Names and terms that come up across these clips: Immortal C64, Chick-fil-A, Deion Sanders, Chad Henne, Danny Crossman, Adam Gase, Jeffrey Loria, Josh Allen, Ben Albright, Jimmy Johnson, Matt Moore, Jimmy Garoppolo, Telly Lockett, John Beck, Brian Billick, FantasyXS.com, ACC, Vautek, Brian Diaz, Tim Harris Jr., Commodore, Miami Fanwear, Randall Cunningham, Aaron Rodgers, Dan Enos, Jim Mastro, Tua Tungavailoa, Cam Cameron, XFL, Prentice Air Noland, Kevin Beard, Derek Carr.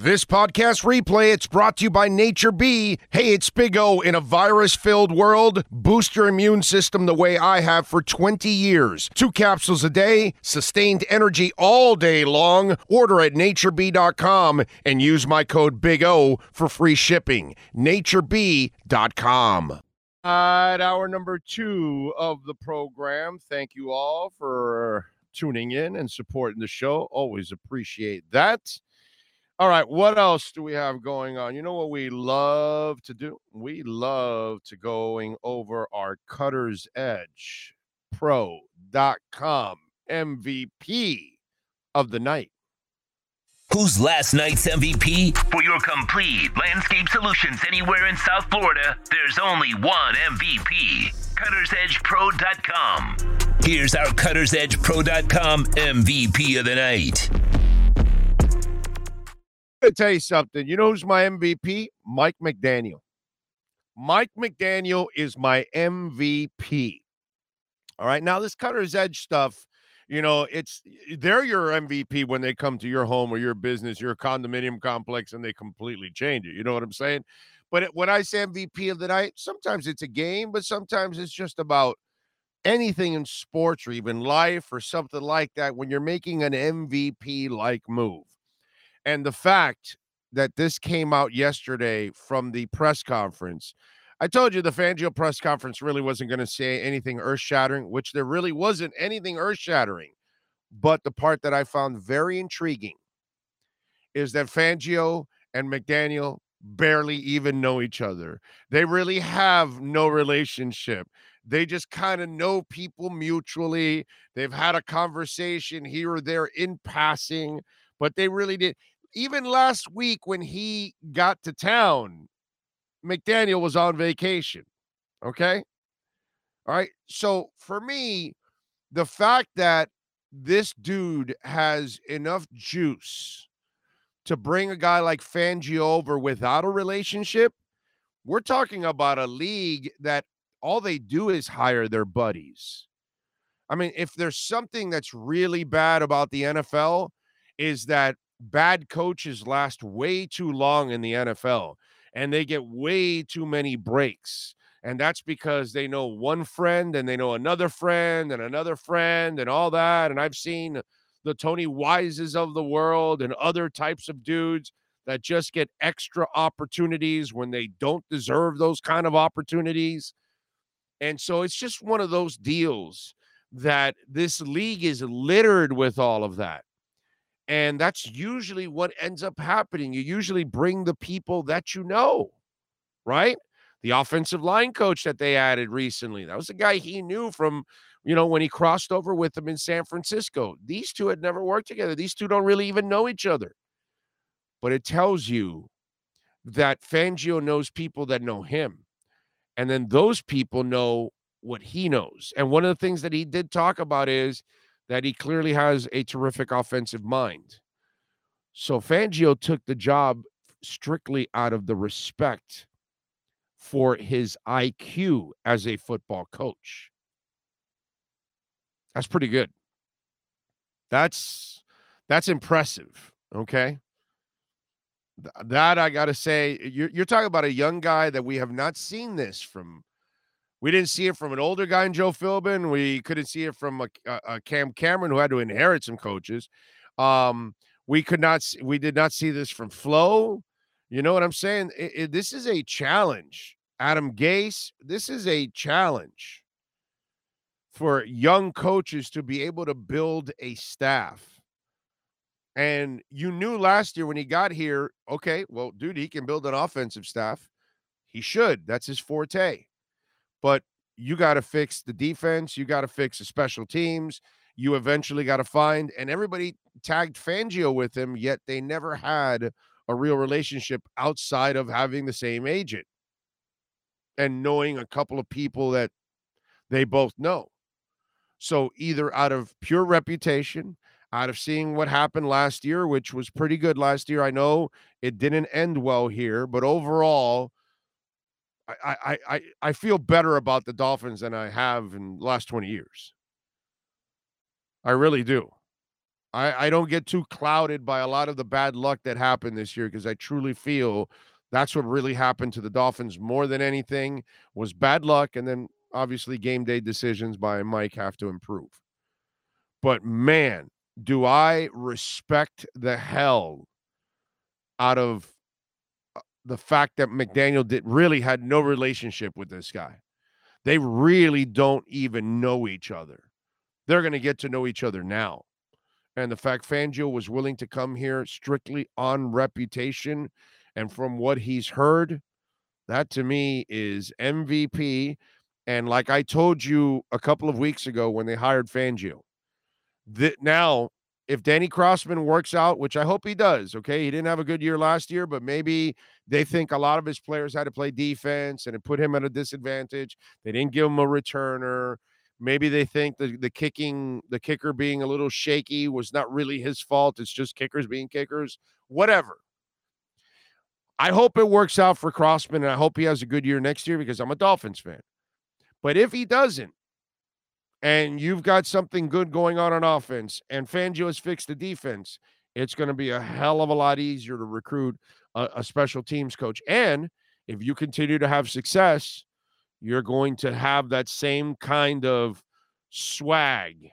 This podcast replay, it's brought to you by Nature B. Hey, it's Big O. In a virus-filled world, boost your immune system the way I have for 20 years. 2 capsules a day, sustained energy all day long. Order at natureb.com and use my code Big O for free shipping. natureb.com. At hour number 2 of the program, thank you all for tuning in and supporting the show. Always appreciate that. All right, what else do we have going on? You know what we love to do? We love to going over our CuttersEdgePro.com MVP of the night. Who's last night's MVP? For your complete landscape solutions anywhere in South Florida, there's only one MVP, CuttersEdgePro.com. Here's our CuttersEdgePro.com MVP of the night. To tell you something, you know who's my MVP? Mike McDaniel. Mike McDaniel is my MVP. All right, now this Cutter's Edge stuff, you know, they're your MVP when they come to your home or your business, your condominium complex, and they completely change it. You know what I'm saying? But when I say MVP of the night, sometimes it's a game, but sometimes it's just about anything in sports or even life or something like that when you're making an MVP-like move. And the fact that this came out yesterday from the press conference, I told you the Fangio press conference really wasn't going to say anything earth-shattering, which there really wasn't anything earth-shattering. But the part that I found very intriguing is that Fangio and McDaniel barely even know each other. They really have no relationship. They just kind of know people mutually. They've had a conversation here or there in passing, but they really did. Even last week when he got to town, McDaniel was on vacation, okay? All right, so for me, the fact that this dude has enough juice to bring a guy like Fangio over without a relationship, we're talking about a league that all they do is hire their buddies. I mean, if there's something that's really bad about the NFL, is that bad coaches last way too long in the NFL, and they get way too many breaks. And that's because they know one friend, and they know another friend, and all that. And I've seen the Tony Wises of the world and other types of dudes that just get extra opportunities when they don't deserve those kind of opportunities. And so it's just one of those deals that this league is littered with all of that. And that's usually what ends up happening. You usually bring the people that you know, right? The offensive line coach that they added recently, that was the guy he knew from, you know, when he crossed over with them in San Francisco. These two had never worked together. These two don't really even know each other. But it tells you that Fangio knows people that know him. And then those people know what he knows. And one of the things that he did talk about is that he clearly has a terrific offensive mind. So Fangio took the job strictly out of the respect for his IQ as a football coach. That's pretty good. That's impressive, okay? That, I got to say, you're talking about a young guy that we have not seen this from. We didn't see it from an older guy in Joe Philbin. We couldn't see it from a Cam Cameron who had to inherit some coaches. We did not see this from Flo. You know what I'm saying? This is a challenge. Adam Gase, this is a challenge for young coaches to be able to build a staff. And you knew last year when he got here, okay, well, dude, he can build an offensive staff. He should. That's his forte. But you got to fix the defense. You got to fix the special teams. You eventually got to find, and everybody tagged Fangio with him, yet they never had a real relationship outside of having the same agent and knowing a couple of people that they both know. So either out of pure reputation, out of seeing what happened last year, which was pretty good last year. I know it didn't end well here, but overall, I feel better about the Dolphins than I have in the last 20 years. I really do. I don't get too clouded by a lot of the bad luck that happened this year, because I truly feel that's what really happened to the Dolphins more than anything, was bad luck. And then obviously game day decisions by Mike have to improve. But man, do I respect the hell out of the fact that McDaniel really had no relationship with this guy. They really don't even know each other. They're going to get to know each other now. And the fact Fangio was willing to come here strictly on reputation, and from what he's heard, that to me is MVP. And like I told you a couple of weeks ago when they hired Fangio, that now if Danny Crossman works out, which I hope he does, okay, he didn't have a good year last year, but maybe they think a lot of his players had to play defense and it put him at a disadvantage. They didn't give him a returner. Maybe they think the kicker being a little shaky was not really his fault. It's just kickers being kickers, whatever. I hope it works out for Crossman, and I hope he has a good year next year because I'm a Dolphins fan. But if he doesn't, and you've got something good going on offense, and Fangio has fixed the defense, it's going to be a hell of a lot easier to recruit a special teams coach. And if you continue to have success, you're going to have that same kind of swag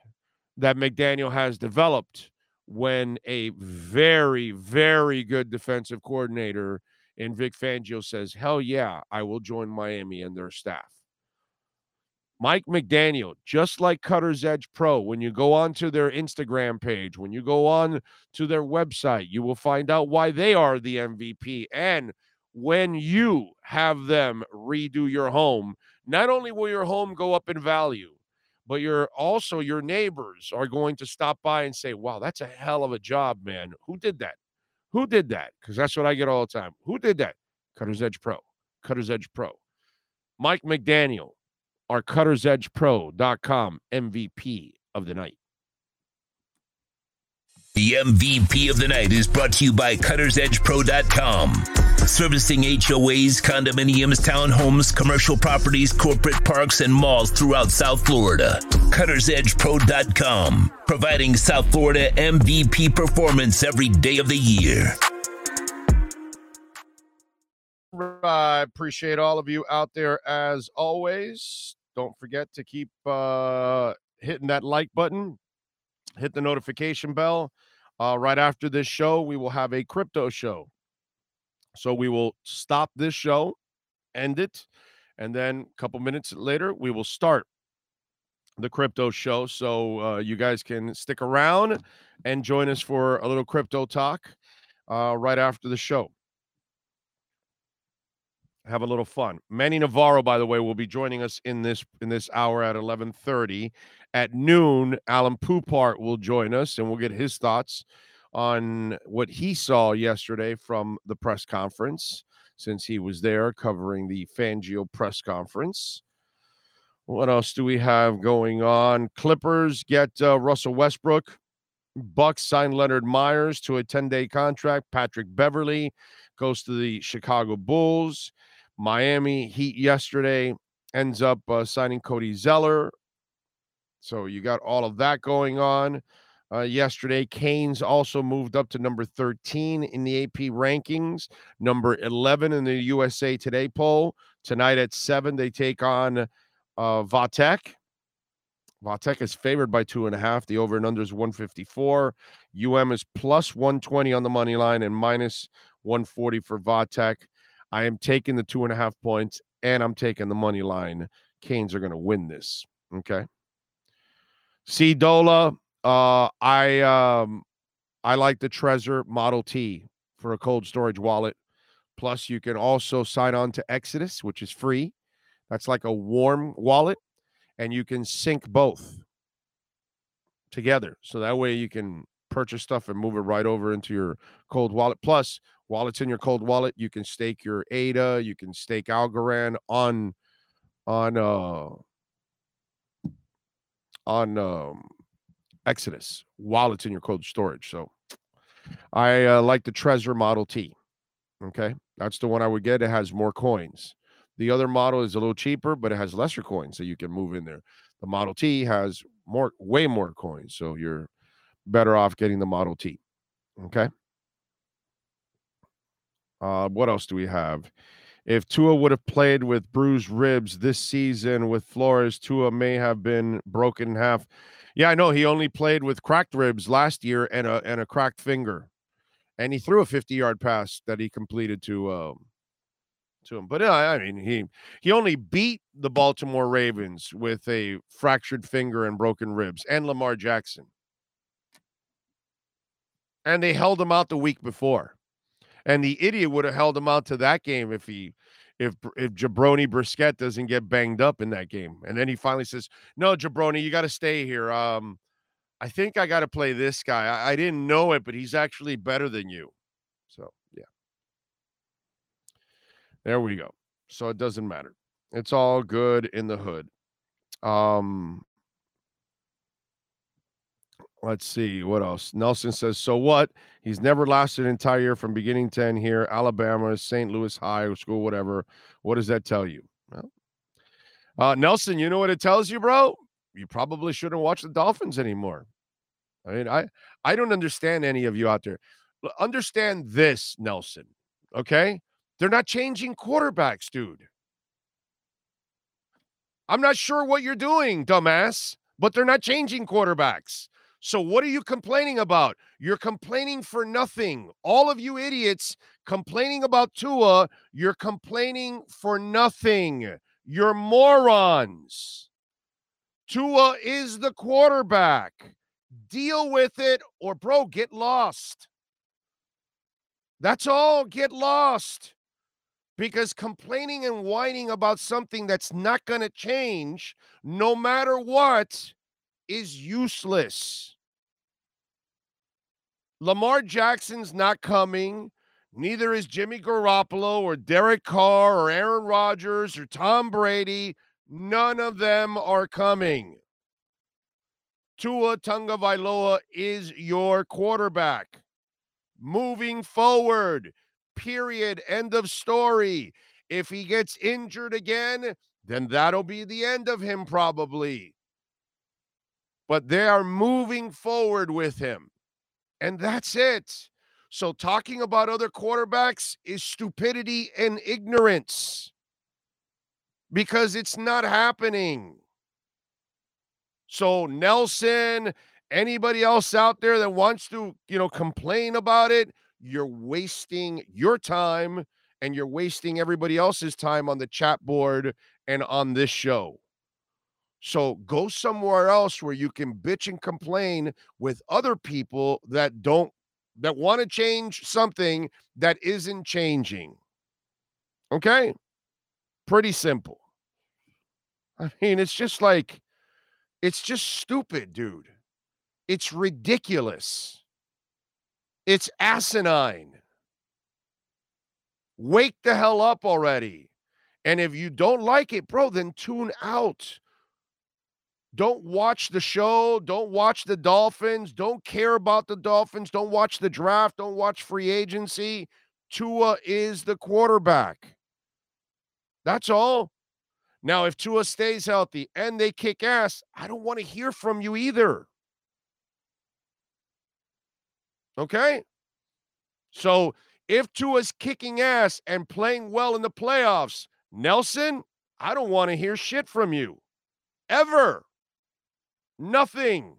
that McDaniel has developed when a very, very good defensive coordinator in Vic Fangio says, hell yeah, I will join Miami and their staff. Mike McDaniel, just like Cutter's Edge Pro, when you go on to their Instagram page, when you go on to their website, you will find out why they are the MVP. And when you have them redo your home, not only will your home go up in value, but your neighbors are going to stop by and say, wow, that's a hell of a job, man. Who did that? Who did that? Because that's what I get all the time. Who did that? Cutter's Edge Pro. Cutter's Edge Pro. Mike McDaniel, our CuttersEdgePro.com MVP of the night. The MVP of the night is brought to you by CuttersEdgePro.com. Servicing HOAs, condominiums, townhomes, commercial properties, corporate parks, and malls throughout South Florida. CuttersEdgePro.com. Providing South Florida MVP performance every day of the year. I appreciate all of you out there as always. Don't forget to keep hitting that like button. Hit the notification bell. Right after this show, we will have a crypto show. So we will stop this show, end it, and then a couple minutes later, we will start the crypto show. So you guys can stick around and join us for a little crypto talk right after the show. Have a little fun. Manny Navarro, by the way, will be joining us in this hour at 11:30. At noon, Alan Poupart will join us, and we'll get his thoughts on what he saw yesterday from the press conference, since he was there covering the Fangio press conference. What else do we have going on? Clippers get Russell Westbrook. Bucks sign Leonard Myers to a 10-day contract. Patrick Beverly goes to the Chicago Bulls. Miami Heat yesterday ends up signing Cody Zeller. So you got all of that going on. Yesterday, Canes also moved up to number 13 in the AP rankings, number 11 in the USA Today poll. Tonight at 7, they take on Vautek. Vautek is favored by 2.5. The over and under is 154. Is plus 120 on the money line and minus 140 for Vautek. I am taking the 2.5 points, and I'm taking the money line. Canes are going to win this, okay? C. Dola, I like the Trezor Model T for a cold storage wallet. Plus, you can also sign on to Exodus, which is free. That's like a warm wallet, and you can sync both together. So that way you can purchase stuff and move it right over into your cold wallet. Plus, while it's in your cold wallet, you can stake your ADA, you can stake Algorand on Exodus while it's in your cold storage. So I like the Trezor Model T. Okay, that's the one I would get. It has more coins. The other model is a little cheaper, but it has lesser coins, so you can move in there. The Model T has way more coins, so you're better off getting the Model T. Okay. What else do we have? If Tua would have played with bruised ribs this season with Flores, Tua may have been broken in half. Yeah, I know. He only played with cracked ribs last year and a cracked finger. And he threw a 50-yard pass that he completed to him. But, I mean, he only beat the Baltimore Ravens with a fractured finger and broken ribs and Lamar Jackson. And they held him out the week before. And the idiot would have held him out to that game if Jabroni Brissett doesn't get banged up in that game. And then he finally says, no, Jabroni, you got to stay here. I think I got to play this guy. I didn't know it, but he's actually better than you. So, yeah. There we go. So it doesn't matter. It's all good in the hood. Let's see what else. Nelson says, so what? He's never lasted an entire year from beginning to end here. Alabama, St. Louis High School, whatever. What does that tell you? Well, Nelson, you know what it tells you, bro? You probably shouldn't watch the Dolphins anymore. I mean, I don't understand any of you out there. Understand this, Nelson, okay? They're not changing quarterbacks, dude. I'm not sure what you're doing, dumbass, but they're not changing quarterbacks. So what are you complaining about? You're complaining for nothing. All of you idiots complaining about Tua, you're complaining for nothing. You're morons. Tua is the quarterback. Deal with it or, bro, get lost. That's all. Get lost. Because complaining and whining about something that's not going to change, no matter what, is useless. Lamar Jackson's not coming. Neither is Jimmy Garoppolo or Derek Carr or Aaron Rodgers or Tom Brady. None of them are coming. Tua Tungavailoa is your quarterback. Moving forward, period, end of story. If he gets injured again, then that'll be the end of him probably. But they are moving forward with him. And that's it. So talking about other quarterbacks is stupidity and ignorance. Because it's not happening. So Nelson, anybody else out there that wants to, complain about it, you're wasting your time and you're wasting everybody else's time on the chat board and on this show. So go somewhere else where you can bitch and complain with other people that want to change something that isn't changing. Okay? Pretty simple. I mean, it's just stupid, dude. It's ridiculous. It's asinine. Wake the hell up already. And if you don't like it, bro, then tune out. Don't watch the show. Don't watch the Dolphins. Don't care about the Dolphins. Don't watch the draft. Don't watch free agency. Tua is the quarterback. That's all. Now, if Tua stays healthy and they kick ass, I don't want to hear from you either. Okay? So, if Tua's kicking ass and playing well in the playoffs, Nelson, I don't want to hear shit from you. Ever. Nothing.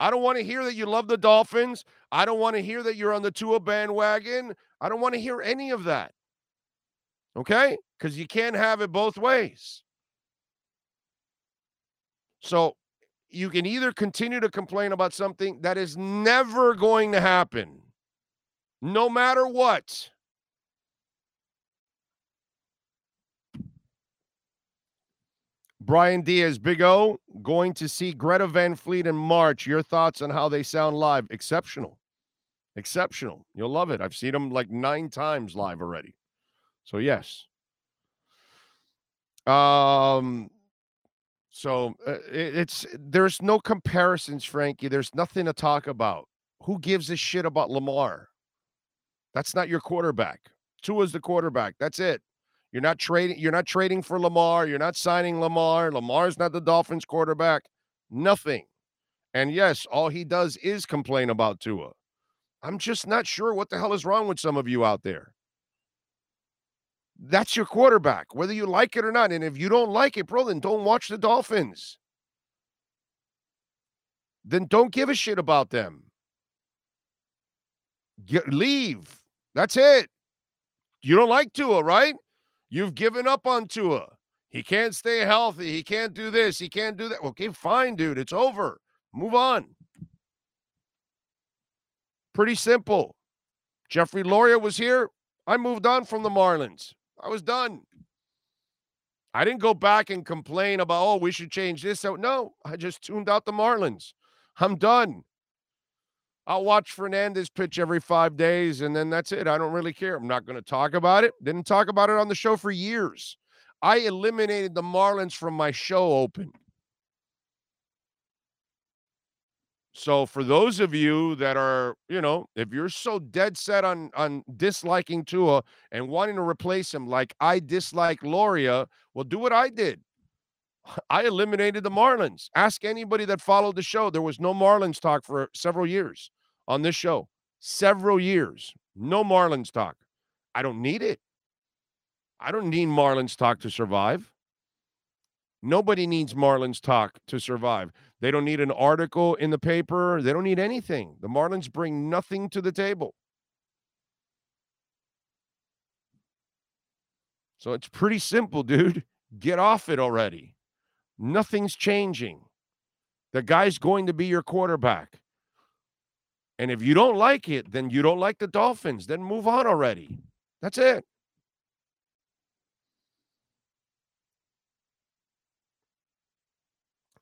I don't want to hear that you love the Dolphins. I don't want to hear that you're on the Tua bandwagon. I don't want to hear any of that. Okay? Because you can't have it both ways. So you can either continue to complain about something that is never going to happen, no matter what. Brian Diaz, Big O, going to see Greta Van Fleet in March. Your thoughts on how they sound live? Exceptional. Exceptional. You'll love it. I've seen them like 9 times live already. So, yes. There's no comparisons, Frankie. There's nothing to talk about. Who gives a shit about Lamar? That's not your quarterback. Tua's the quarterback. That's it. You're not trading for Lamar. You're not signing Lamar. Lamar's not the Dolphins quarterback. Nothing. And yes, all he does is complain about Tua. I'm just not sure what the hell is wrong with some of you out there. That's your quarterback, whether you like it or not. And if you don't like it, bro, then don't watch the Dolphins. Then don't give a shit about them. Leave. That's it. You don't like Tua, right? You've given up on Tua. He can't stay healthy. He can't do this. He can't do that. Okay, fine, dude. It's over. Move on. Pretty simple. Jeffrey Loria was here. I moved on from the Marlins. I was done. I didn't go back and complain about, oh, we should change this out. No, I just tuned out the Marlins. I'm done. I'll watch Fernandez pitch every 5 days, and then that's it. I don't really care. I'm not going to talk about it. Didn't talk about it on the show for years. I eliminated the Marlins from my show open. So for those of you that are, you know, if you're so dead set on disliking Tua and wanting to replace him like I dislike Loria, well, do what I did. I eliminated the Marlins. Ask anybody that followed the show. There was no Marlins talk for several years on this show. Several years. No Marlins talk. I don't need it. I don't need Marlins talk to survive. Nobody needs Marlins talk to survive. They don't need an article in the paper. They don't need anything. The Marlins bring nothing to the table. So it's pretty simple, dude. Get off it already. Nothing's changing. The guy's going to be your quarterback. And if you don't like it, then you don't like the Dolphins. Then move on already. That's it.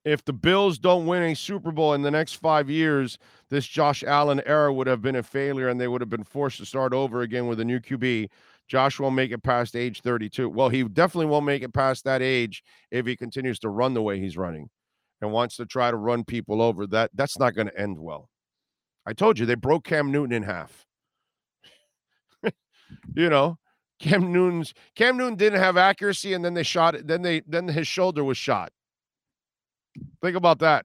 If the Bills don't win a Super Bowl in the next 5 years, this Josh Allen era would have been a failure and they would have been forced to start over again with a new QB. Josh won't make it past age 32. Well, he definitely won't make it past that age if he continues to run the way he's running and wants to try to run people over. That's not going to end well. I told you, they broke Cam Newton in half. You know, Cam Newton didn't have accuracy, and then they shot it. Then his shoulder was shot. Think about that.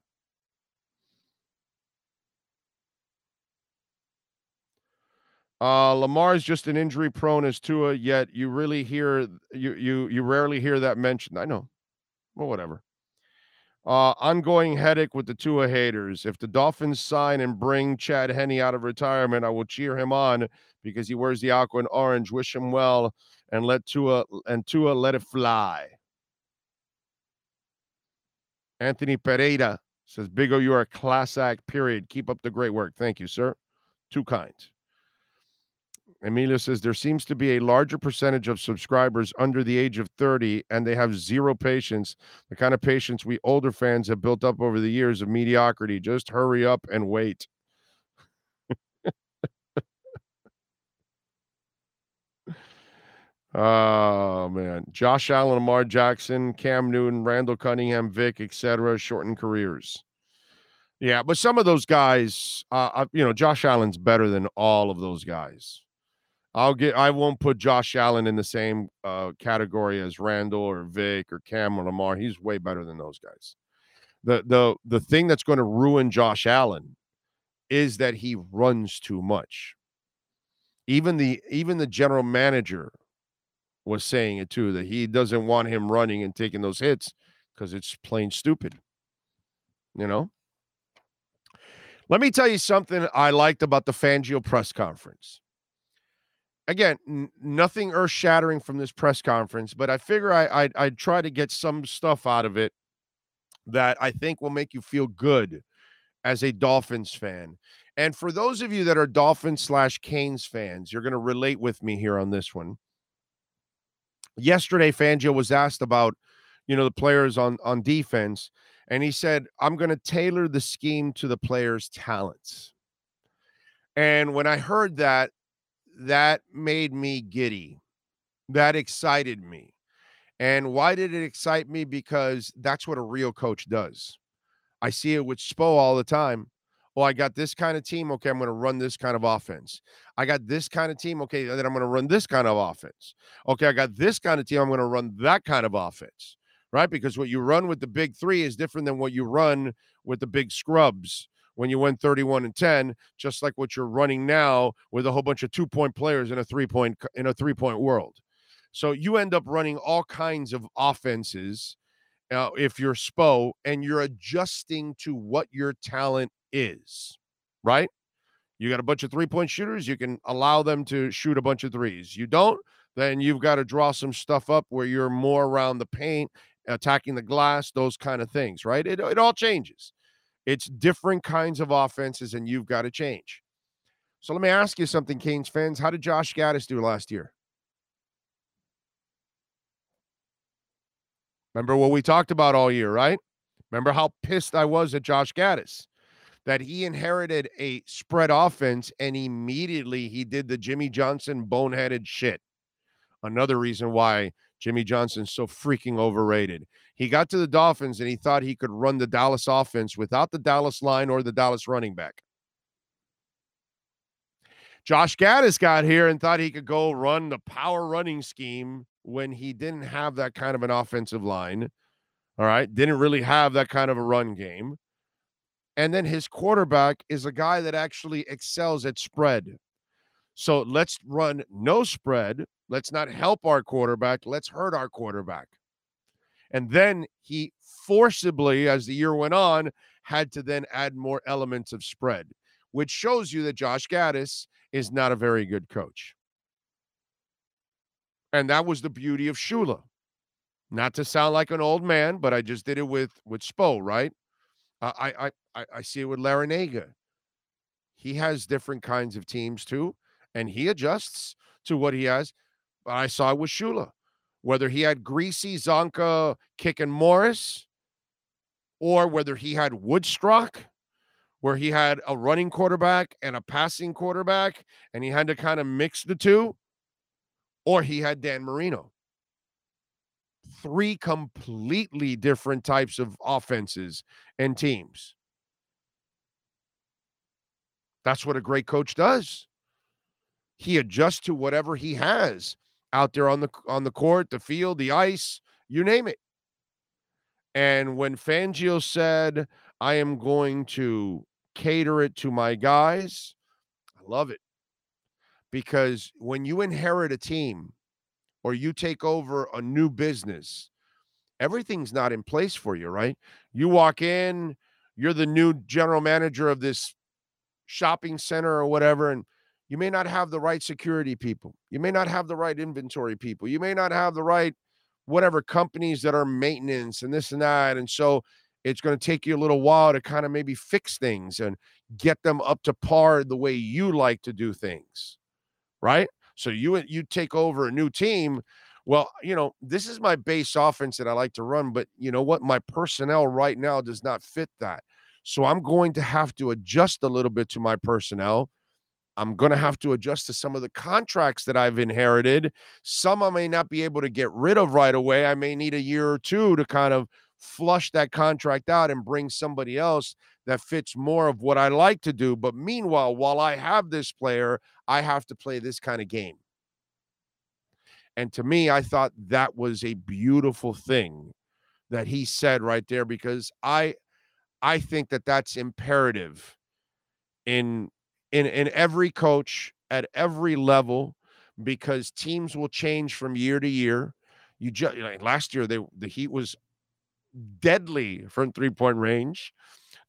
Lamar's just an injury prone as Tua, yet you really hear you rarely hear that mentioned. I know. Well, whatever. Ongoing headache with the Tua haters. If the Dolphins sign and bring Chad Henne out of retirement, I will cheer him on because he wears the aqua and orange. Wish him well and let Tua let it fly. Anthony Pereira says, Big O, you are a class act, period. Keep up the great work. Thank you, sir. Too kind. Emilio says, there seems to be a larger percentage of subscribers under the age of 30, and they have zero patience, the kind of patience we older fans have built up over the years of mediocrity. Just hurry up and wait. Oh, man. Josh Allen, Lamar Jackson, Cam Newton, Randall Cunningham, Vic, etc. shortened careers. Yeah, but some of those guys, you know, Josh Allen's better than all of those guys. I won't put Josh Allen in the same category as Randall or Vic or Cam or Lamar. He's way better than those guys. The thing that's going to ruin Josh Allen is that he runs too much. Even the general manager was saying it too, that he doesn't want him running and taking those hits because it's plain stupid. You know? Let me tell you something I liked about the Fangio press conference. Again, nothing earth-shattering from this press conference, but I figure I'd try to get some stuff out of it that I think will make you feel good as a Dolphins fan. And for those of you that are Dolphins/Canes fans, you're going to relate with me here on this one. Yesterday, Fangio was asked about, you know, the players on defense, and he said, I'm going to tailor the scheme to the players' talents. And when I heard that, that made me giddy. That excited me. And why did it excite me? Because that's what a real coach does. I see it with Spo all the time. Oh, I got this kind of team. Okay, I'm going to run this kind of offense. I got this kind of team. Okay, then I'm going to run this kind of offense. Okay, I got this kind of team. I'm going to run that kind of offense. right? Because what you run with the big three is different than what you run with the big scrubs when you went 31-10, just like what you're running now with a whole bunch of 2-point players in a three point world. So you end up running all kinds of offenses if you're Spo, and you're adjusting to what your talent is, right? You got a bunch of 3-point shooters. You can allow them to shoot a bunch of threes. You don't, then you've got to draw some stuff up where you're more around the paint, attacking the glass, those kind of things, right? It all changes. It's different kinds of offenses, and you've got to change. So let me ask you something, Canes fans. How did Josh Gaddis do last year? Remember what we talked about all year, right? Remember how pissed I was at Josh Gaddis, that he inherited a spread offense, and immediately he did the Jimmy Johnson boneheaded shit. Another reason why Jimmy Johnson's so freaking overrated. He got to the Dolphins, and he thought he could run the Dallas offense without the Dallas line or the Dallas running back. Josh Gaddis got here and thought he could go run the power running scheme when he didn't have that kind of an offensive line, all right? Didn't really have that kind of a run game. And then his quarterback is a guy that actually excels at spread. So let's run no spread. Let's not help our quarterback. Let's hurt our quarterback. And then he forcibly, as the year went on, had to then add more elements of spread, which shows you that Josh Gaddis is not a very good coach. And that was the beauty of Shula. Not to sound like an old man, but I just did it with Spo, right? I see it with Larinaga. He has different kinds of teams too, and he adjusts to what he has. But I saw it with Shula. Whether he had Greasy, Zonka, Kick, and Morris, or whether he had Woodstruck, where he had a running quarterback and a passing quarterback, and he had to kind of mix the two, or he had Dan Marino. Three completely different types of offenses and teams. That's what a great coach does. He adjusts to whatever he has out there on the court, the field, the ice, you name it. And when Fangio said, I am going to cater it to my guys, I love it. Because when you inherit a team or you take over a new business, everything's not in place for you, right? You walk in, you're the new general manager of this shopping center or whatever, and you may not have the right security people. You may not have the right inventory people. You may not have the right whatever companies that are maintenance and this and that. And so it's going to take you a little while to kind of maybe fix things and get them up to par the way you like to do things. Right? So you take over a new team. Well, you know, this is my base offense that I like to run, but you know what? My personnel right now does not fit that. So I'm going to have to adjust a little bit to my personnel. I'm going to have to adjust to some of the contracts that I've inherited. Some I may not be able to get rid of right away. I may need a year or two to kind of flush that contract out and bring somebody else that fits more of what I like to do. But meanwhile, while I have this player, I have to play this kind of game. And to me, I thought that was a beautiful thing that he said right there, because I think that that's imperative in every coach at every level, because teams will change from year to year. You just, like last year, the Heat was deadly from three-point range.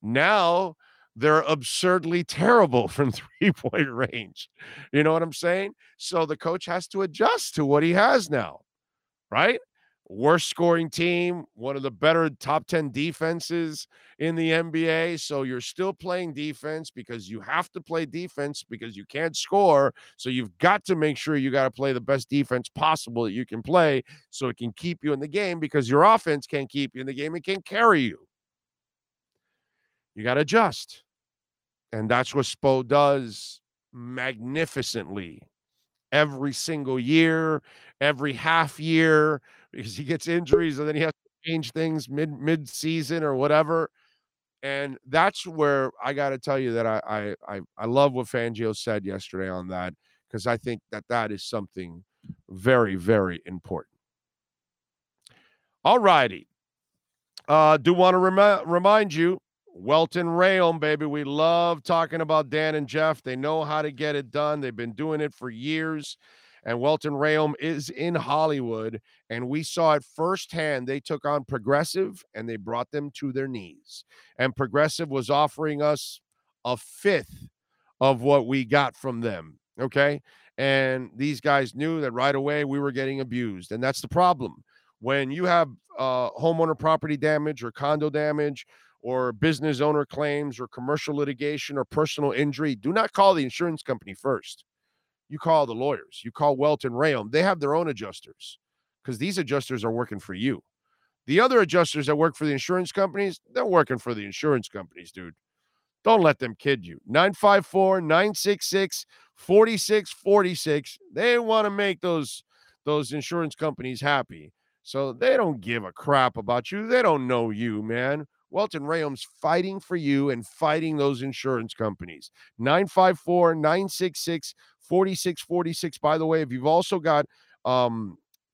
Now they're absurdly terrible from three-point range. You know what I'm saying? So the coach has to adjust to what he has now, right? Worst scoring team, one of the better top 10 defenses in the NBA. So you're still playing defense because you have to play defense because you can't score. So you've got to make sure you got to play the best defense possible that you can play so it can keep you in the game, because your offense can't keep you in the game. It can't carry you. You got to adjust. And that's what Spo does magnificently every single year, every half year, because he gets injuries and then he has to change things mid-season or whatever. And that's where I got to tell you that I love what Fangio said yesterday on that, because I think that is something very, very important. All righty. Do want to remind you, Welton Raeum, baby. We love talking about Dan and Jeff. They know how to get it done. They've been doing it for years. And Welton Raeum is in Hollywood, and we saw it firsthand. They took on Progressive, and they brought them to their knees. And Progressive was offering us a fifth of what we got from them, okay? And these guys knew that right away we were getting abused, and that's the problem. When you have homeowner property damage or condo damage or business owner claims or commercial litigation or personal injury, do not call the insurance company first. You call the lawyers. You call Welton Raeum. They have their own adjusters because these adjusters are working for you. The other adjusters that work for the insurance companies, they're working for the insurance companies, dude. Don't let them kid you. 954-966-4646. They want to make those insurance companies happy. So they don't give a crap about you. They don't know you, man. Welton Raeum's fighting for you and fighting those insurance companies. 954-966-4646. By the way, if you've also got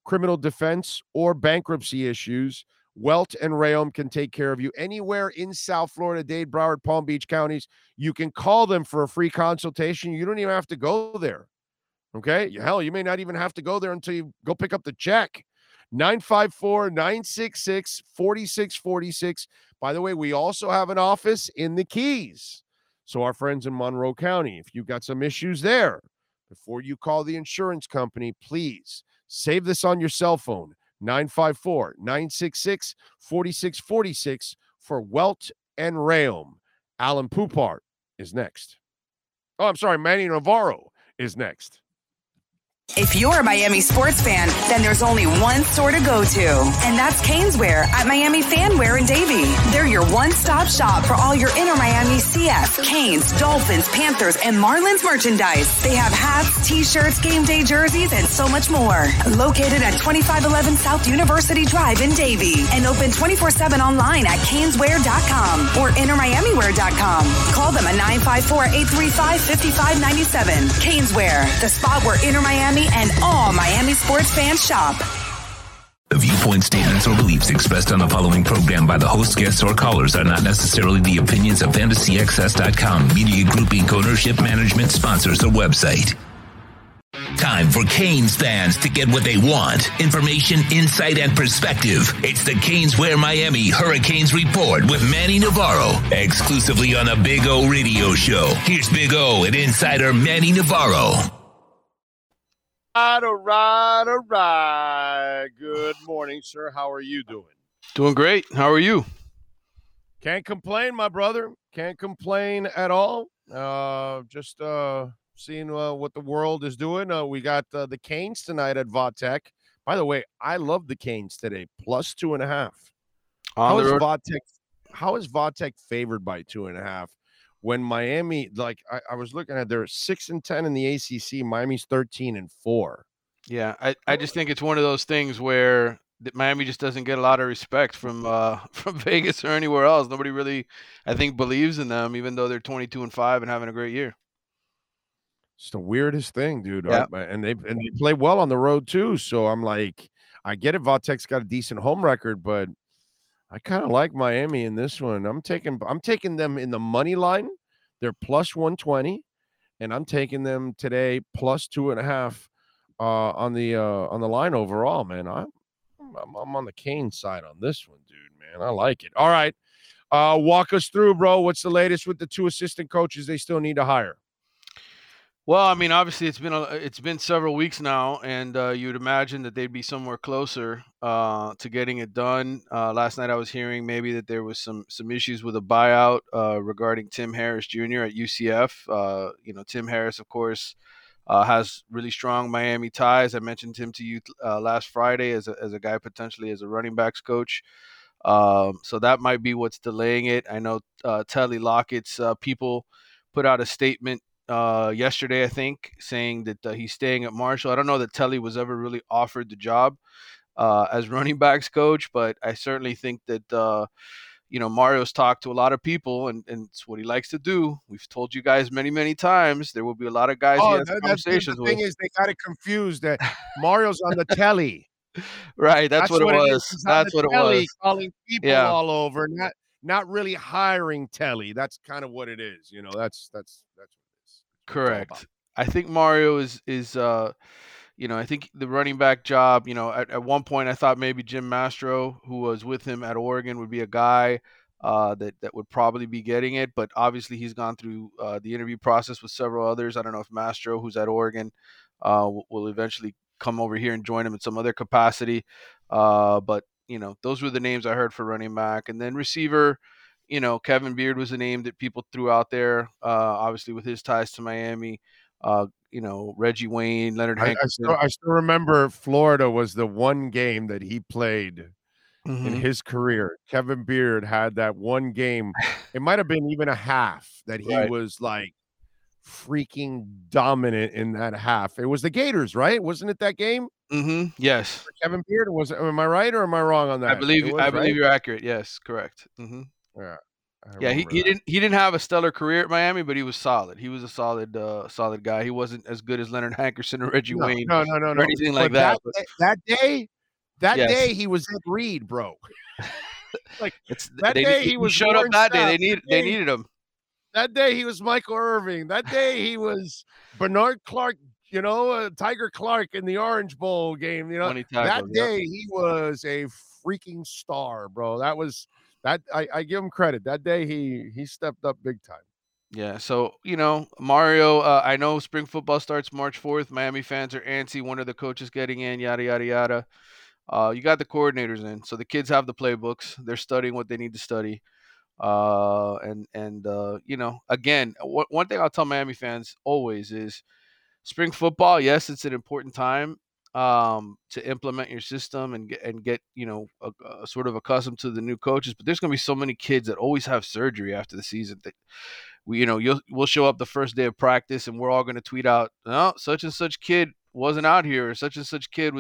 criminal defense or bankruptcy issues, Welt and Raeum can take care of you. Anywhere in South Florida, Dade, Broward, Palm Beach counties, you can call them for a free consultation. You don't even have to go there, okay? Hell, you may not even have to go there until you go pick up the check. 954-966-4646. By the way, we also have an office in the Keys. So our friends in Monroe County, if you've got some issues there, before you call the insurance company, please save this on your cell phone, 954-966-4646 for Welt and Raeum. Alan Poupart is next. Oh, I'm sorry, Manny Navarro is next. If you're a Miami sports fan, then there's only one store to go to, and that's Caneswear at Miami Fanwear in Davie. They're your one-stop shop for all your inner Miami CF, Canes, Dolphins, Panthers, and Marlins merchandise. They have hats, t-shirts, game day jerseys, and so much more. Located at 2511 South University Drive in Davie, and open 24/7 online at caneswear.com or innermiamiwear.com. Call them at 954-835-5597. Caneswear, the spot where inner Miami and all Miami sports fans shop. The viewpoint statements or beliefs expressed on the following program by the host, guests, or callers are not necessarily the opinions of FantasyXS.com, Media Group, Inc., ownership, management, sponsors, or website. Time for Canes fans to get what they want. Information, insight, and perspective. It's the Caneswear Miami Hurricanes Report with Manny Navarro. Exclusively on the Big O Radio Show. Here's Big O and insider Manny Navarro. All right. Good morning, sir. How are you doing? Doing great. How are you? Can't complain, my brother. Can't complain at all. Just seeing what the world is doing. We got the Canes tonight at Vautek. By the way, I love the Canes today. +2.5. How is Vautek favored by 2.5? When Miami, I was looking at, they're 6-10 in the ACC. Miami's 13-4. Yeah, I just think it's one of those things where Miami just doesn't get a lot of respect from Vegas or anywhere else. Nobody really, I think, believes in them, even though they're 22-5 and having a great year. It's the weirdest thing, dude. Yeah. And they play well on the road too. So I'm like, I get it. Vautek's got a decent home record, but I kind of like Miami in this one. I'm taking them in the money line. They're +120, and I'm taking them today +2.5 on the line overall. Man, I'm on the Canes side on this one, dude. Man, I like it. All right, walk us through, bro. What's the latest with the two assistant coaches they still need to hire? Well, I mean, obviously it's been several weeks now, and you'd imagine that they'd be somewhere closer to getting it done. Last night I was hearing maybe that there was some issues with a buyout regarding Tim Harris Jr. at UCF. Tim Harris, of course, has really strong Miami ties. I mentioned him to you last Friday as a guy potentially as a running backs coach. So that might be what's delaying it. I know Telly Lockett's people put out a statement yesterday, I think, saying that he's staying at Marshall. I don't know that Telly was ever really offered the job as running backs coach, but I certainly think that, Mario's talked to a lot of people, and it's what he likes to do. We've told you guys many, many times. There will be a lot of guys he has conversations with. The thing is, they got it confused that Mario's on the Telly. Right. That's what it was. That's what it was. Calling people all over, not really hiring Telly. That's kind of what it is. You know, that's what it is. Correct. I think Mario is you know, I think the running back job, you know, at one point I thought maybe Jim Mastro, who was with him at Oregon, would be a guy that would probably be getting it. But obviously he's gone through the interview process with several others. I don't know if Mastro, who's at Oregon, will eventually come over here and join him in some other capacity. But, you know, those were the names I heard for running back. And then receiver, you know, Kevin Beard was a name that people threw out there, obviously with his ties to Miami. You know, Reggie Wayne, Leonard Hankinson. I still remember Florida was the one game that he played in his career. Kevin Beard had that one game. It might have been even a half that he was like freaking dominant in that half. It was the Gators, right? Wasn't it that game? Yes. Kevin Beard was. Am I right or am I wrong on that? I believe you're accurate. Yes, correct. Yeah. Yeah, he didn't have a stellar career at Miami, but he was solid. He was a solid guy. He wasn't as good as Leonard Hankinson or Reggie Wayne, or anything like that. That day he was at Reed, bro. Showed up that day. They needed him. That day he was Michael Irving. That day he was Bernard Clark. You know, Tiger Clark in the Orange Bowl game. You know, that day he was a freaking star, bro. That was. I give him credit. That day he stepped up big time. Yeah. So, you know, Mario, I know spring football starts March 4th. Miami fans are antsy. One of the coaches getting in, yada, yada, yada. You got the coordinators in. So the kids have the playbooks. They're studying what they need to study. You know, again, one thing I'll tell Miami fans always is spring football. Yes, it's an important time to implement your system and get you know sort of accustomed to the new coaches, but there's going to be so many kids that always have surgery after the season that we'll show up the first day of practice and we're all going to tweet out, no, such and such kid wasn't out here, or such and such kid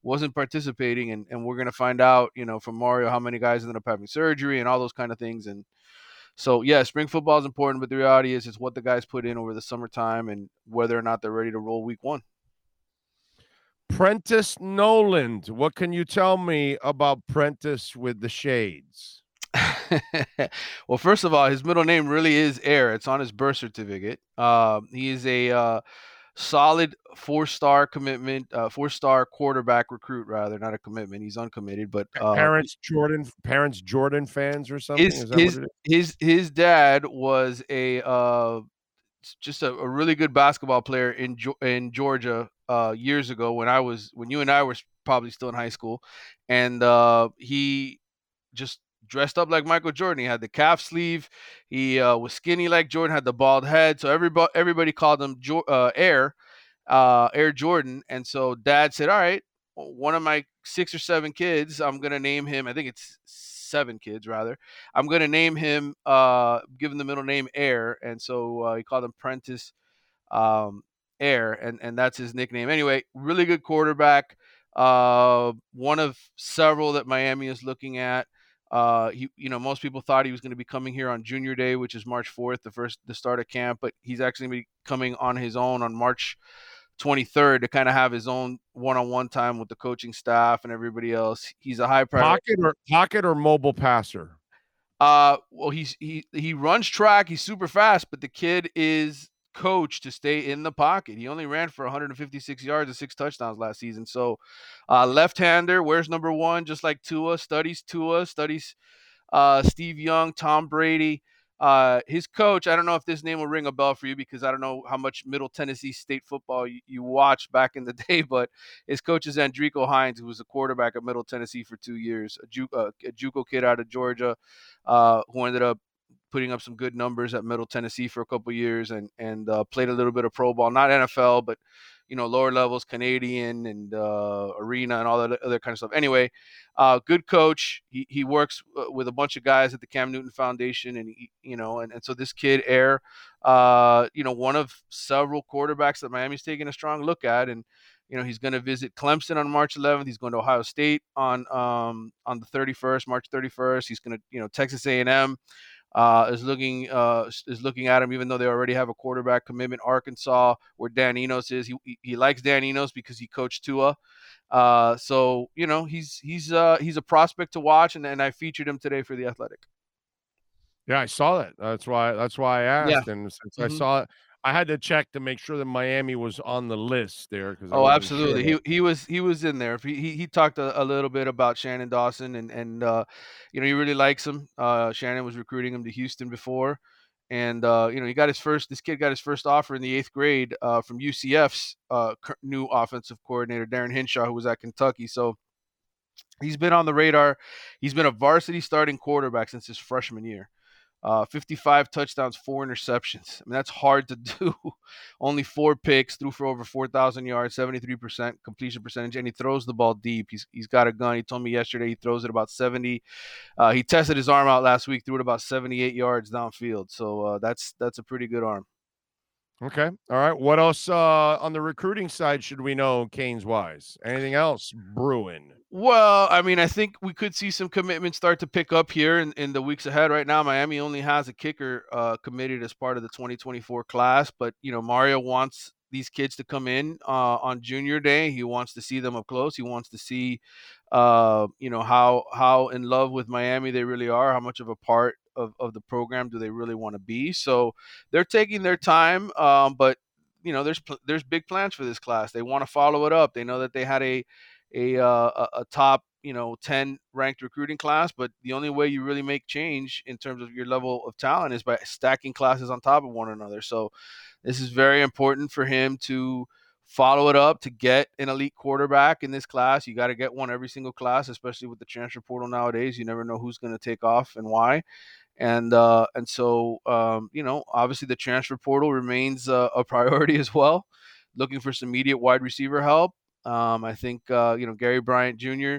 wasn't participating, and we're going to find out, you know, from Mario how many guys ended up having surgery and all those kind of things. And so, yeah, spring football is important, but the reality is it's what the guys put in over the summertime and whether or not they're ready to roll week one. Prentice Noland, what can you tell me about Prentice with the shades? Well, first of all, his middle name really is Air. It's on his birth certificate. He is a solid four-star quarterback recruit, rather, not a commitment. He's uncommitted, but parents Jordan fans or something. His dad was just a really good basketball player in Georgia years ago when you and I were probably still in high school, and he just dressed up like Michael Jordan. He had the calf sleeve. He was skinny like Jordan, had the bald head. So everybody called him Air Jordan. And so Dad said, all right, one of my 6 or 7 kids, I'm going to name him. I think it's 7 kids, rather. I'm going to name him, give him the middle name Air. And so he called him Prentice Air, and that's his nickname. Anyway, really good quarterback. One of several that Miami is looking at. He, you know, most people thought he was going to be coming here on Junior Day, which is March 4th, the start of camp, but he's actually going to be coming on his own on March 23rd to kind of have his own one-on-one time with the coaching staff and everybody else. He's a high priority. Pocket or mobile passer? Well, he runs track. He's super fast, but the kid is coached to stay in the pocket. He only ran for 156 yards and 6 touchdowns last season. So left-hander, where's number one? Just like Tua studies Steve Young, Tom Brady. His coach, I don't know if this name will ring a bell for you because I don't know how much Middle Tennessee State football you watched back in the day, but his coach is Andrico Hines, who was a quarterback at Middle Tennessee for 2 years, a JUCO kid out of Georgia who ended up putting up some good numbers at Middle Tennessee for a couple of years and played a little bit of pro ball, not NFL, but, you know, lower levels, Canadian and arena and all that other kind of stuff. Anyway, good coach. He works with a bunch of guys at the Cam Newton Foundation. And, so this kid, Air, you know, one of several quarterbacks that Miami's taking a strong look at. And, you know, he's going to visit Clemson on March 11th. He's going to Ohio State on the March 31st. He's going to, you know, Texas A&M. is looking at him, even though they already have a quarterback commitment. Arkansas, where Dan Enos is, he likes Dan Enos because he coached Tua. So you know he's a prospect to watch, and I featured him today for The Athletic. Yeah, I saw that. That's why I asked, yeah. And since I saw it, I had to check to make sure that Miami was on the list there. Oh, absolutely. Sure. He was in there. He talked a little bit about Shannon Dawson and you know, he really likes him. Shannon was recruiting him to Houston before. And, you know, this kid got his first offer in the eighth grade from UCF's new offensive coordinator, Darren Hinshaw, who was at Kentucky. So he's been on the radar. He's been a varsity starting quarterback since his freshman year. 55 touchdowns, 4 interceptions. I mean, that's hard to do. Only 4 picks, threw for over 4,000 yards, 73% completion percentage, and he throws the ball deep. He's got a gun. He told me yesterday he throws it about 70. He tested his arm out last week, threw it about 78 yards downfield. So that's a pretty good arm. Okay. All right. What else on the recruiting side should we know, Canes-wise? Anything else brewing? Well, I mean, I think we could see some commitments start to pick up here in the weeks ahead. Right now, Miami only has a kicker committed as part of the 2024 class. But, you know, Mario wants these kids to come in on junior day. He wants to see them up close. He wants to see, you know, how in love with Miami they really are, how much of a part of the program do they really want to be. So they're taking their time, but you know there's big plans for this class. They want to follow it up. They know that they had a top, you know, 10 ranked recruiting class, but the only way you really make change in terms of your level of talent is by stacking classes on top of one another. So this is very important for him to follow it up, to get an elite quarterback in this class. You got to get one every single class, especially with the transfer portal nowadays. You never know who's going to take off and why. And so, you know, obviously the transfer portal remains a priority as well. Looking for some immediate wide receiver help. I think, you know, Gary Bryant Jr.,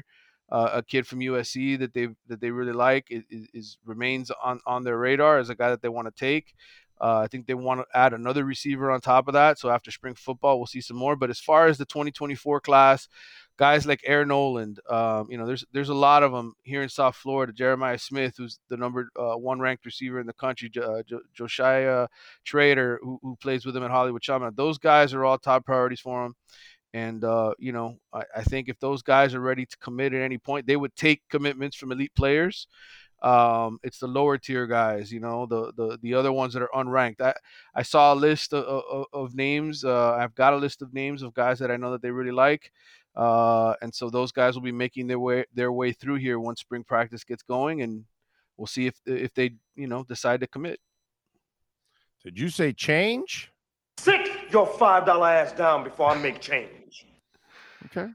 a kid from USC that they really like, is remains on their radar as a guy that they want to take. I think they want to add another receiver on top of that. So after spring football, we'll see some more. But as far as the 2024 class, guys like Air Noland, you know, there's a lot of them here in South Florida. Jeremiah Smith, who's the number 1 ranked receiver in the country, Josiah Trader, who plays with him at Hollywood Shaman. Those guys are all top priorities for him. And, you know, I think if those guys are ready to commit at any point, they would take commitments from elite players. It's the lower tier guys, you know, the other ones that are unranked. I saw a list of names. I've got a list of names of guys that I know that they really like. And so those guys will be making their way through here once spring practice gets going, and we'll see if they, you know, decide to commit. Did you say change? Sit your $5 ass down before I make change. Okay.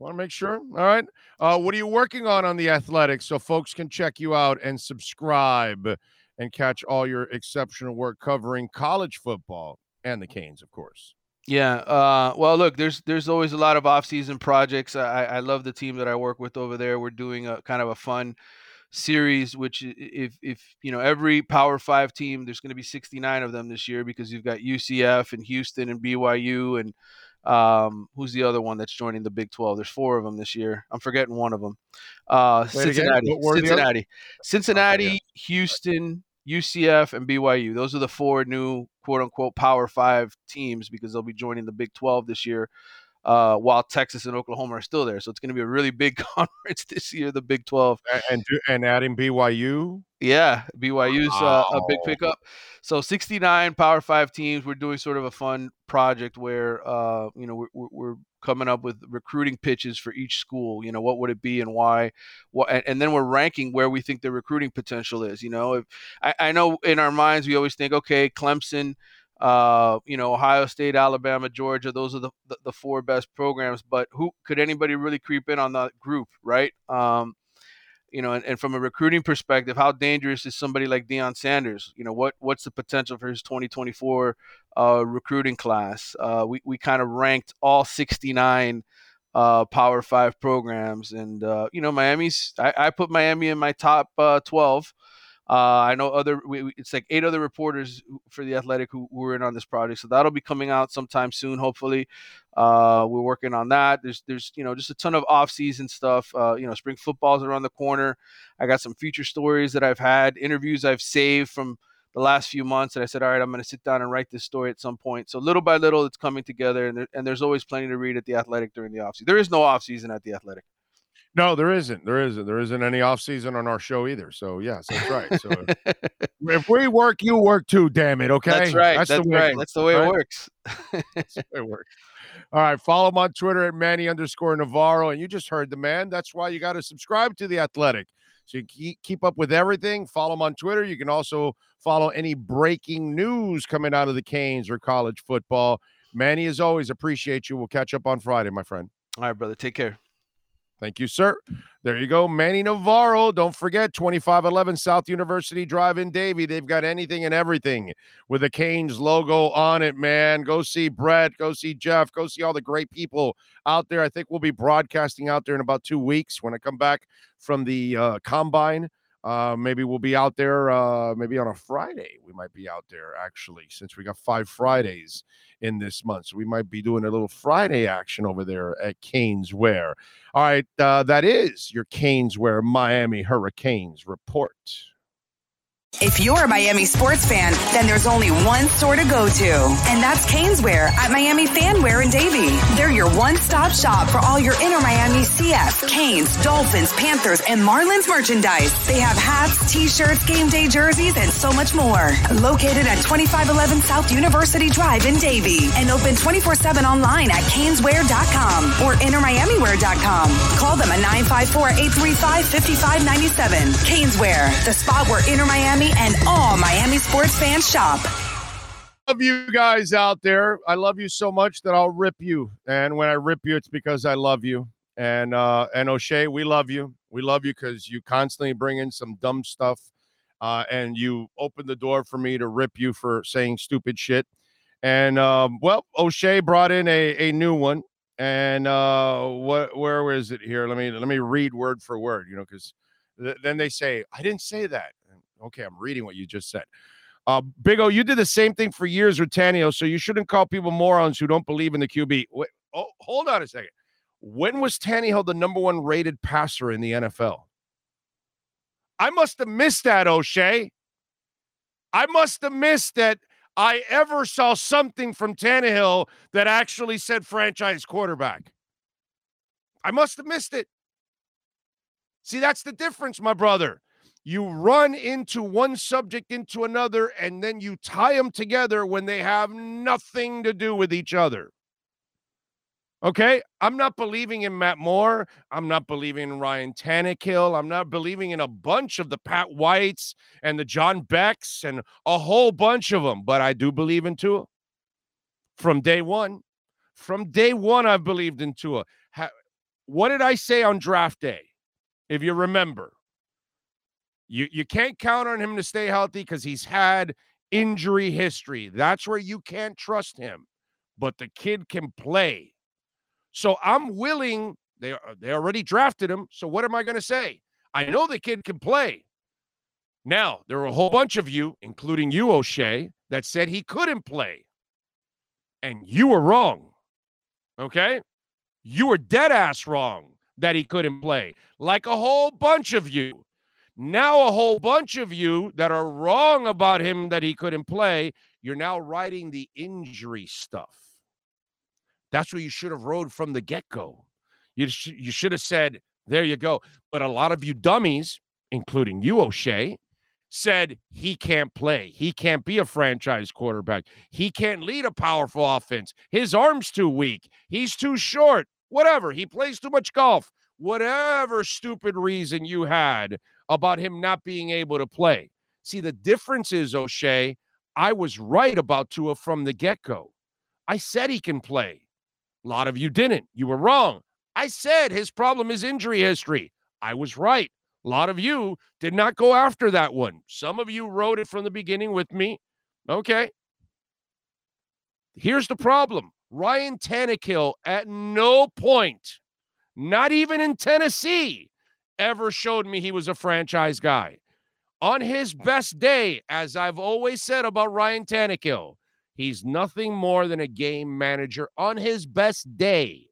Want to make sure. All right. What are you working on The Athletic, so folks can check you out and subscribe and catch all your exceptional work covering college football and the Canes, of course? Yeah. Well, look, there's always a lot of off-season projects. I love the team that I work with over there. We're doing a kind of a fun series, which if you know, every Power 5 team, there's going to be 69 of them this year, because you've got UCF and Houston and BYU and who's the other one that's joining the Big 12? There's 4 of them this year. I'm forgetting one of them. Cincinnati, okay, yeah. Houston, UCF, and BYU. Those are the 4 new quote-unquote Power 5 teams, because they'll be joining the Big 12 this year, while Texas and Oklahoma are still there. So it's going to be a really big conference this year, the Big 12. And adding BYU? Yeah, BYU's a big pickup. So 69 Power 5 teams. We're doing sort of a fun project where, you know, we're coming up with recruiting pitches for each school. You know, what would it be and why? And then we're ranking where we think the recruiting potential is. You know, I know in our minds we always think, okay, Clemson, you know, Ohio State, Alabama, Georgia, those are the 4 best programs, but who could anybody really creep in on that group, right? You know, and from a recruiting perspective, how dangerous is somebody like Deion Sanders? You know, what's the potential for his 2024 recruiting class? We kind of ranked all 69 Power 5 programs, and you know, Miami's I put Miami in my top 12. I know it's like 8 other reporters for The Athletic who were in on this project. So that'll be coming out sometime soon, hopefully. We're working on that. There's just a ton of off-season stuff. Spring football's around the corner. I got some feature stories that I've had, interviews I've saved from the last few months, and I said, all right, I'm going to sit down and write this story at some point. So little by little, it's coming together, and there's always plenty to read at The Athletic during the offseason. There is no offseason at The Athletic. No, there isn't. There isn't any offseason on our show either. So, yes, that's right. So if we work, you work too, damn it, okay? That's right. That's the way. That's the way it works. That's the way it works. All right, follow him on Twitter at Manny_Navarro, and you just heard the man. That's why you got to subscribe to The Athletic. So you keep up with everything. Follow him on Twitter. You can also follow any breaking news coming out of the Canes or college football. Manny, as always, appreciate you. We'll catch up on Friday, my friend. All right, brother. Take care. Thank you, sir. There you go. Manny Navarro. Don't forget, 2511 South University Drive in Davie. They've got anything and everything with the Canes logo on it, man. Go see Brett. Go see Jeff. Go see all the great people out there. I think we'll be broadcasting out there in about 2 weeks when I come back from the combine. Maybe we'll be out there, maybe on a Friday. We might be out there, actually, since we got 5 Fridays in this month. So we might be doing a little Friday action over there at Caneswear. All right, that is your Caneswear Miami Hurricanes report. If you're a Miami sports fan, then there's only one store to go to, and that's Caneswear at Miami Fanwear in Davie. They're your one-stop shop for all your inner Miami CF, Canes, Dolphins, Panthers, and Marlins merchandise. They have hats, T-shirts, game day jerseys, and so much more. Located at 2511 South University Drive in Davie, and open 24/7 online at caneswear.com or innermiamiwear.com. Call them at 954-835-5597. Caneswear, the spot where inner Miami and all Miami sports fans shop. Love you guys out there. I love you so much that I'll rip you, and when I rip you, it's because I love you. And and O'Shea, we love you. We love you because you constantly bring in some dumb stuff, and you open the door for me to rip you for saying stupid shit. And well, O'Shea brought in a new one. And where is it here? Let me read word for word, because then they say I didn't say that. Okay, I'm reading what you just said. Big O, you did the same thing for years with Tannehill, so you shouldn't call people morons who don't believe in the QB. Wait, oh, hold on a second. When was Tannehill the number 1 rated passer in the NFL? I must have missed that, O'Shea. I must have missed that I ever saw something from Tannehill that actually said franchise quarterback. I must have missed it. See, that's the difference, my brother. You run into one subject into another, and then you tie them together when they have nothing to do with each other. Okay? I'm not believing in Matt Moore. I'm not believing in Ryan Tannehill. I'm not believing in a bunch of the Pat Whites and the John Becks and a whole bunch of them, but I do believe in Tua. From day one. From day one, I've believed in Tua. What did I say on draft day, if you remember? You can't count on him to stay healthy because he's had injury history. That's where you can't trust him. But the kid can play. So I'm willing. They already drafted him. So what am I going to say? I know the kid can play. Now, there were a whole bunch of you, including you, O'Shea, that said he couldn't play. And you were wrong. Okay? You were dead ass wrong that he couldn't play. Like a whole bunch of you. Now a whole bunch of you that are wrong about him that he couldn't play, you're now riding the injury stuff. That's what you should have rode from the get-go. You should have said, there you go. But a lot of you dummies, including you, O'Shea, said he can't play. He can't be a franchise quarterback. He can't lead a powerful offense. His arm's too weak. He's too short. Whatever. He plays too much golf. Whatever stupid reason you had about him not being able to play. See, the difference is, O'Shea, I was right about Tua from the get-go. I said he can play. A lot of you didn't. You were wrong. I said his problem is injury history. I was right. A lot of you did not go after that one. Some of you wrote it from the beginning with me. Okay. Here's the problem. Ryan Tannehill at no point, not even in Tennessee, ever showed me he was a franchise guy. on his best day, as I've always said about Ryan Tannehill, he's nothing more than a game manager on his best day.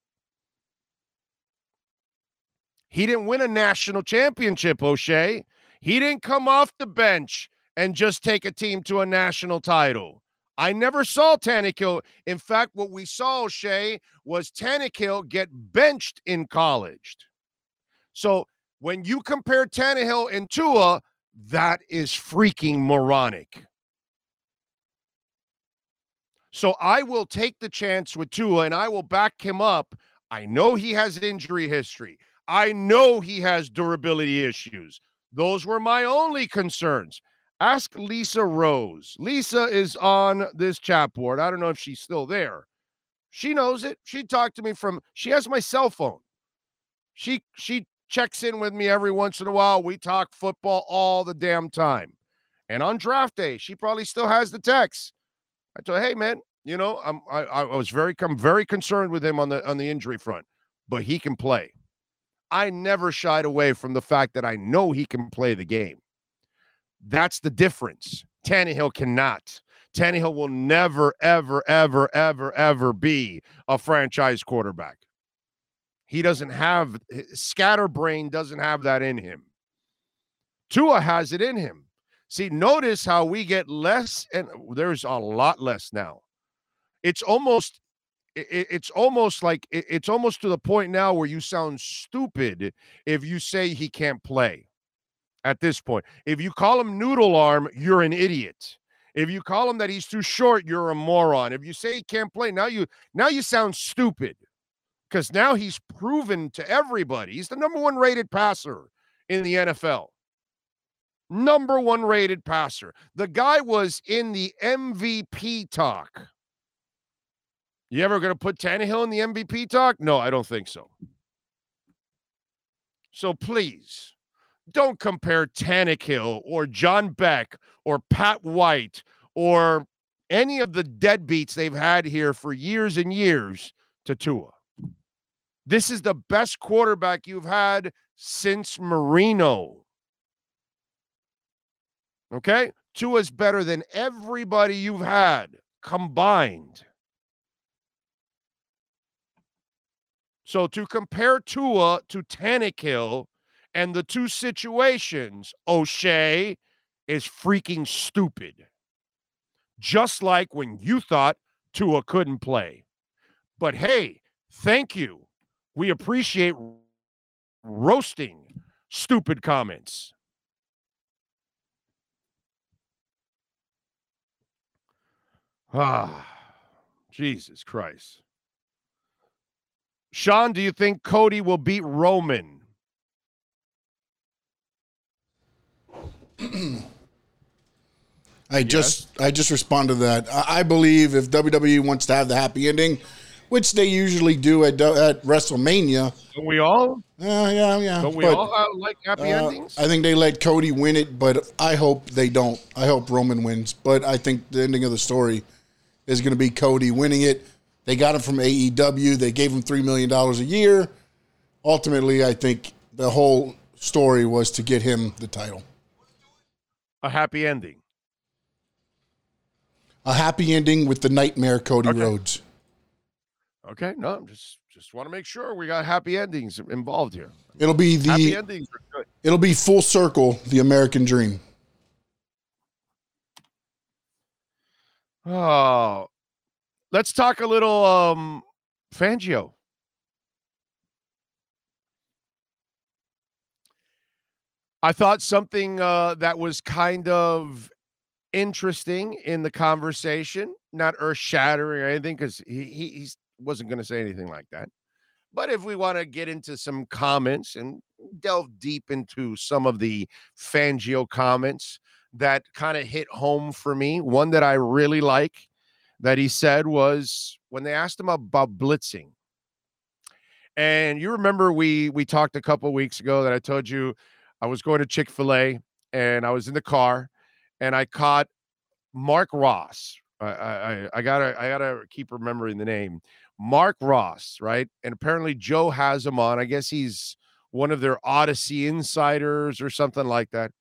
He didn't win a national championship, O'Shea. He didn't come off the bench and just take a team to a national title. I never saw Tannehill. In fact, what we saw, O'Shea, was Tannehill get benched in college. So when you compare Tannehill and Tua, that is freaking moronic. So I will take the chance with Tua, and I will back him up. I know he has injury history. I know he has durability issues. Those were my only concerns. Ask Lisa Rose. Lisa is on this chat board. I don't know if she's still there. She knows it. She talked to me from, she has my cell phone. She checks in with me every once in a while. We talk football all the damn time. And on draft day, she probably still has the text. I told her, hey, man, you know, I was very concerned with him on the injury front, but he can play. I never shied away from the fact that I know he can play the game. That's the difference. Tannehill cannot. Tannehill will never, ever, ever, ever, ever be a franchise quarterback. He doesn't have, scatterbrain doesn't have that in him. Tua has it in him. See, notice how we get less, and there's a lot less now. It's almost to the point now where you sound stupid if you say he can't play. At this point, if you call him noodle arm, you're an idiot. If you call him that he's too short, you're a moron. If you say he can't play, now you sound stupid, because now he's proven to everybody. He's the number one rated passer in the NFL. Number one rated passer. The guy was in the MVP talk. You ever going to put Tannehill in the MVP talk? No, I don't think so. So please, don't compare Tannehill or John Beck or Pat White or any of the deadbeats they've had here for years and years to Tua. This is the best quarterback you've had since Marino. Okay? Tua's better than everybody you've had combined. So to compare Tua to Tannehill and the two situations, O'Shea, is freaking stupid. Just like when you thought Tua couldn't play. But hey, thank you. We appreciate roasting stupid comments. Ah, Jesus Christ. Sean, do you think Cody will beat Roman? I just responded to that. I believe if WWE wants to have the happy ending, which they usually do at WrestleMania. Don't we all? Yeah. Don't we all like happy endings? I think they let Cody win it, but I hope they don't. I hope Roman wins, but I think the ending of the story is going to be Cody winning it. They got him from AEW. They gave him $3 million a year. Ultimately, I think the whole story was to get him the title. A happy ending. A happy ending with the nightmare Cody Rhodes. Okay, no, I'm just want to make sure we got happy endings involved here. It'll be the happy endings are good. It'll be full circle, the American dream. Oh, let's talk a little Fangio. I thought something that was kind of interesting in the conversation, not earth-shattering or anything, because he wasn't going to say anything like that. But if we want to get into some comments and delve deep into some of the Fangio comments that kind of hit home for me, one that I really like that he said was when they asked him about blitzing. And you remember we talked a couple weeks ago that I told you, I was going to Chick-fil-A, and I was in the car, and I caught Mark Ross. I gotta keep remembering the name. Mark Ross, right? And apparently Joe has him on. I guess he's one of their Odyssey insiders or something like that.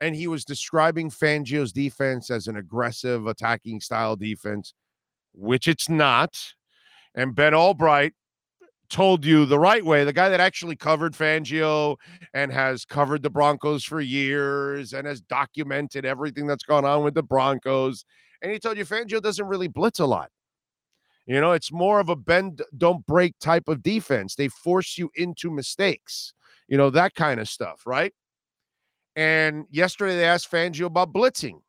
and he was describing Fangio's defense as an aggressive attacking style defense, which it's not. And Ben Albright told you the right way, the guy that actually covered Fangio and has covered the Broncos for years and has documented everything that's gone on with the Broncos. And he told you Fangio doesn't really blitz a lot. You know, it's more of a bend, don't break type of defense. They force you into mistakes, you know, that kind of stuff, right? And yesterday they asked Fangio about blitzing.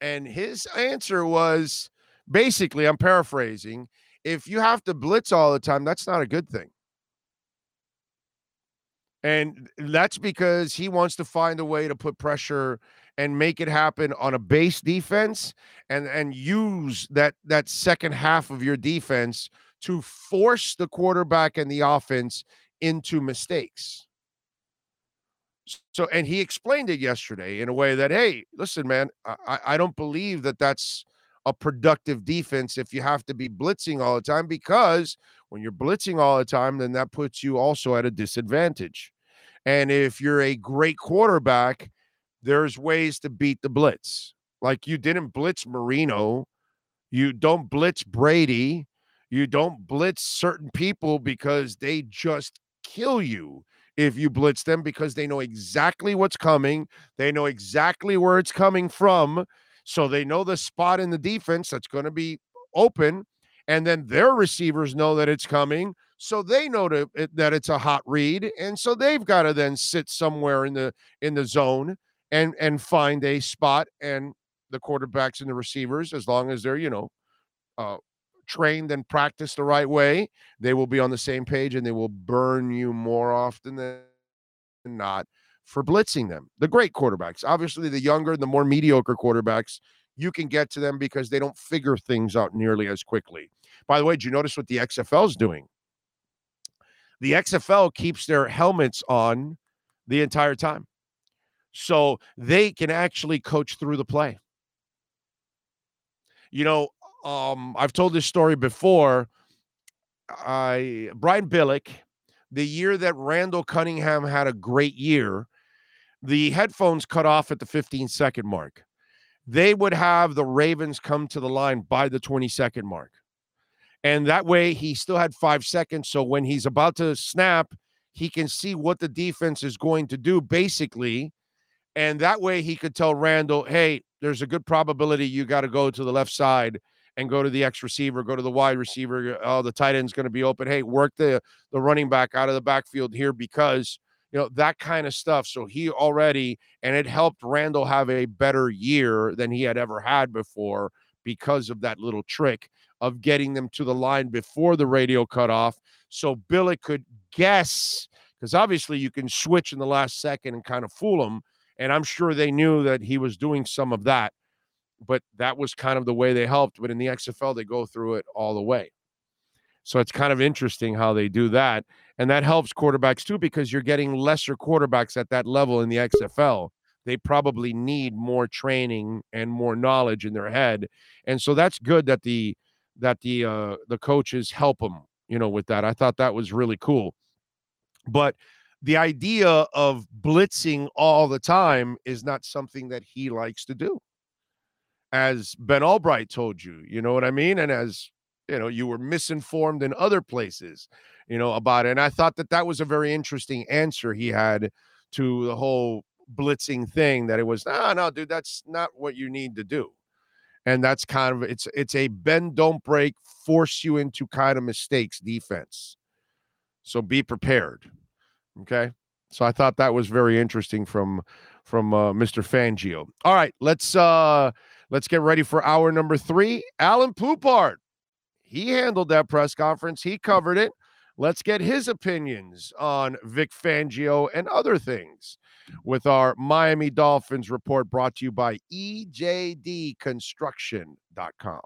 And his answer was basically, I'm paraphrasing, if you have to blitz all the time, that's not a good thing. And that's because he wants to find a way to put pressure and make it happen on a base defense and use that second half of your defense to force the quarterback and the offense into mistakes. So, and he explained it yesterday in a way that, hey, listen, man, I don't believe that that's a productive defense if you have to be blitzing all the time, because when you're blitzing all the time, then that puts you also at a disadvantage. And if you're a great quarterback, there's ways to beat the blitz. Like, you didn't blitz Marino. You don't blitz Brady. You don't blitz certain people because they just kill you if you blitz them, because they know exactly what's coming. They know exactly where it's coming from. So they know the spot in the defense that's going to be open. And then their receivers know that it's coming. So they know that it's a hot read. And so they've got to then sit somewhere in the zone and find a spot, and the quarterbacks and the receivers, as long as they're, you know, trained and practiced the right way, they will be on the same page and they will burn you more often than not for blitzing them. The great quarterbacks, obviously the younger and the more mediocre quarterbacks, you can get to them because they don't figure things out nearly as quickly. By the way, did you notice what the XFL is doing? The XFL keeps their helmets on the entire time, so they can actually coach through the play. You know, I've told this story before. Brian Billick, the year that Randall Cunningham had a great year, the headphones cut off at the 15-second mark. They would have the Ravens come to the line by the 20-second mark. And that way he still had 5 seconds, so when he's about to snap, he can see what the defense is going to do, basically. And that way he could tell Randall, hey, there's a good probability you got to go to the left side and go to the X receiver, go to the wide receiver. Oh, the tight end's going to be open. Hey, work the running back out of the backfield here, because, you know, that kind of stuff. So he already, and it helped Randall have a better year than he had ever had before because of that little trick of getting them to the line before the radio cutoff. So Billick could guess, because obviously you can switch in the last second and kind of fool them. And I'm sure they knew that he was doing some of that, but that was kind of the way they helped. But in the XFL, they go through it all the way. So it's kind of interesting how they do that. And that helps quarterbacks too, because you're getting lesser quarterbacks at that level in the XFL. They probably need more training and more knowledge in their head. And so that's good that the coaches help them, you know, with that. I thought that was really cool. But the idea of blitzing all the time is not something that he likes to do, as Ben Albright told you, you know what I mean? And as, you know, you were misinformed in other places, you know, about it. And I thought that was a very interesting answer he had to the whole blitzing thing, that it was, no, dude, that's not what you need to do. And that's kind of, it's a bend, don't break, force you into kind of mistakes defense. So be prepared. Okay, so I thought that was very interesting from Mr. Fangio. All right, let's get ready for hour number 3. Alan Poupart, he handled that press conference. He covered it. Let's get his opinions on Vic Fangio and other things with our Miami Dolphins report, brought to you by EJDConstruction.com.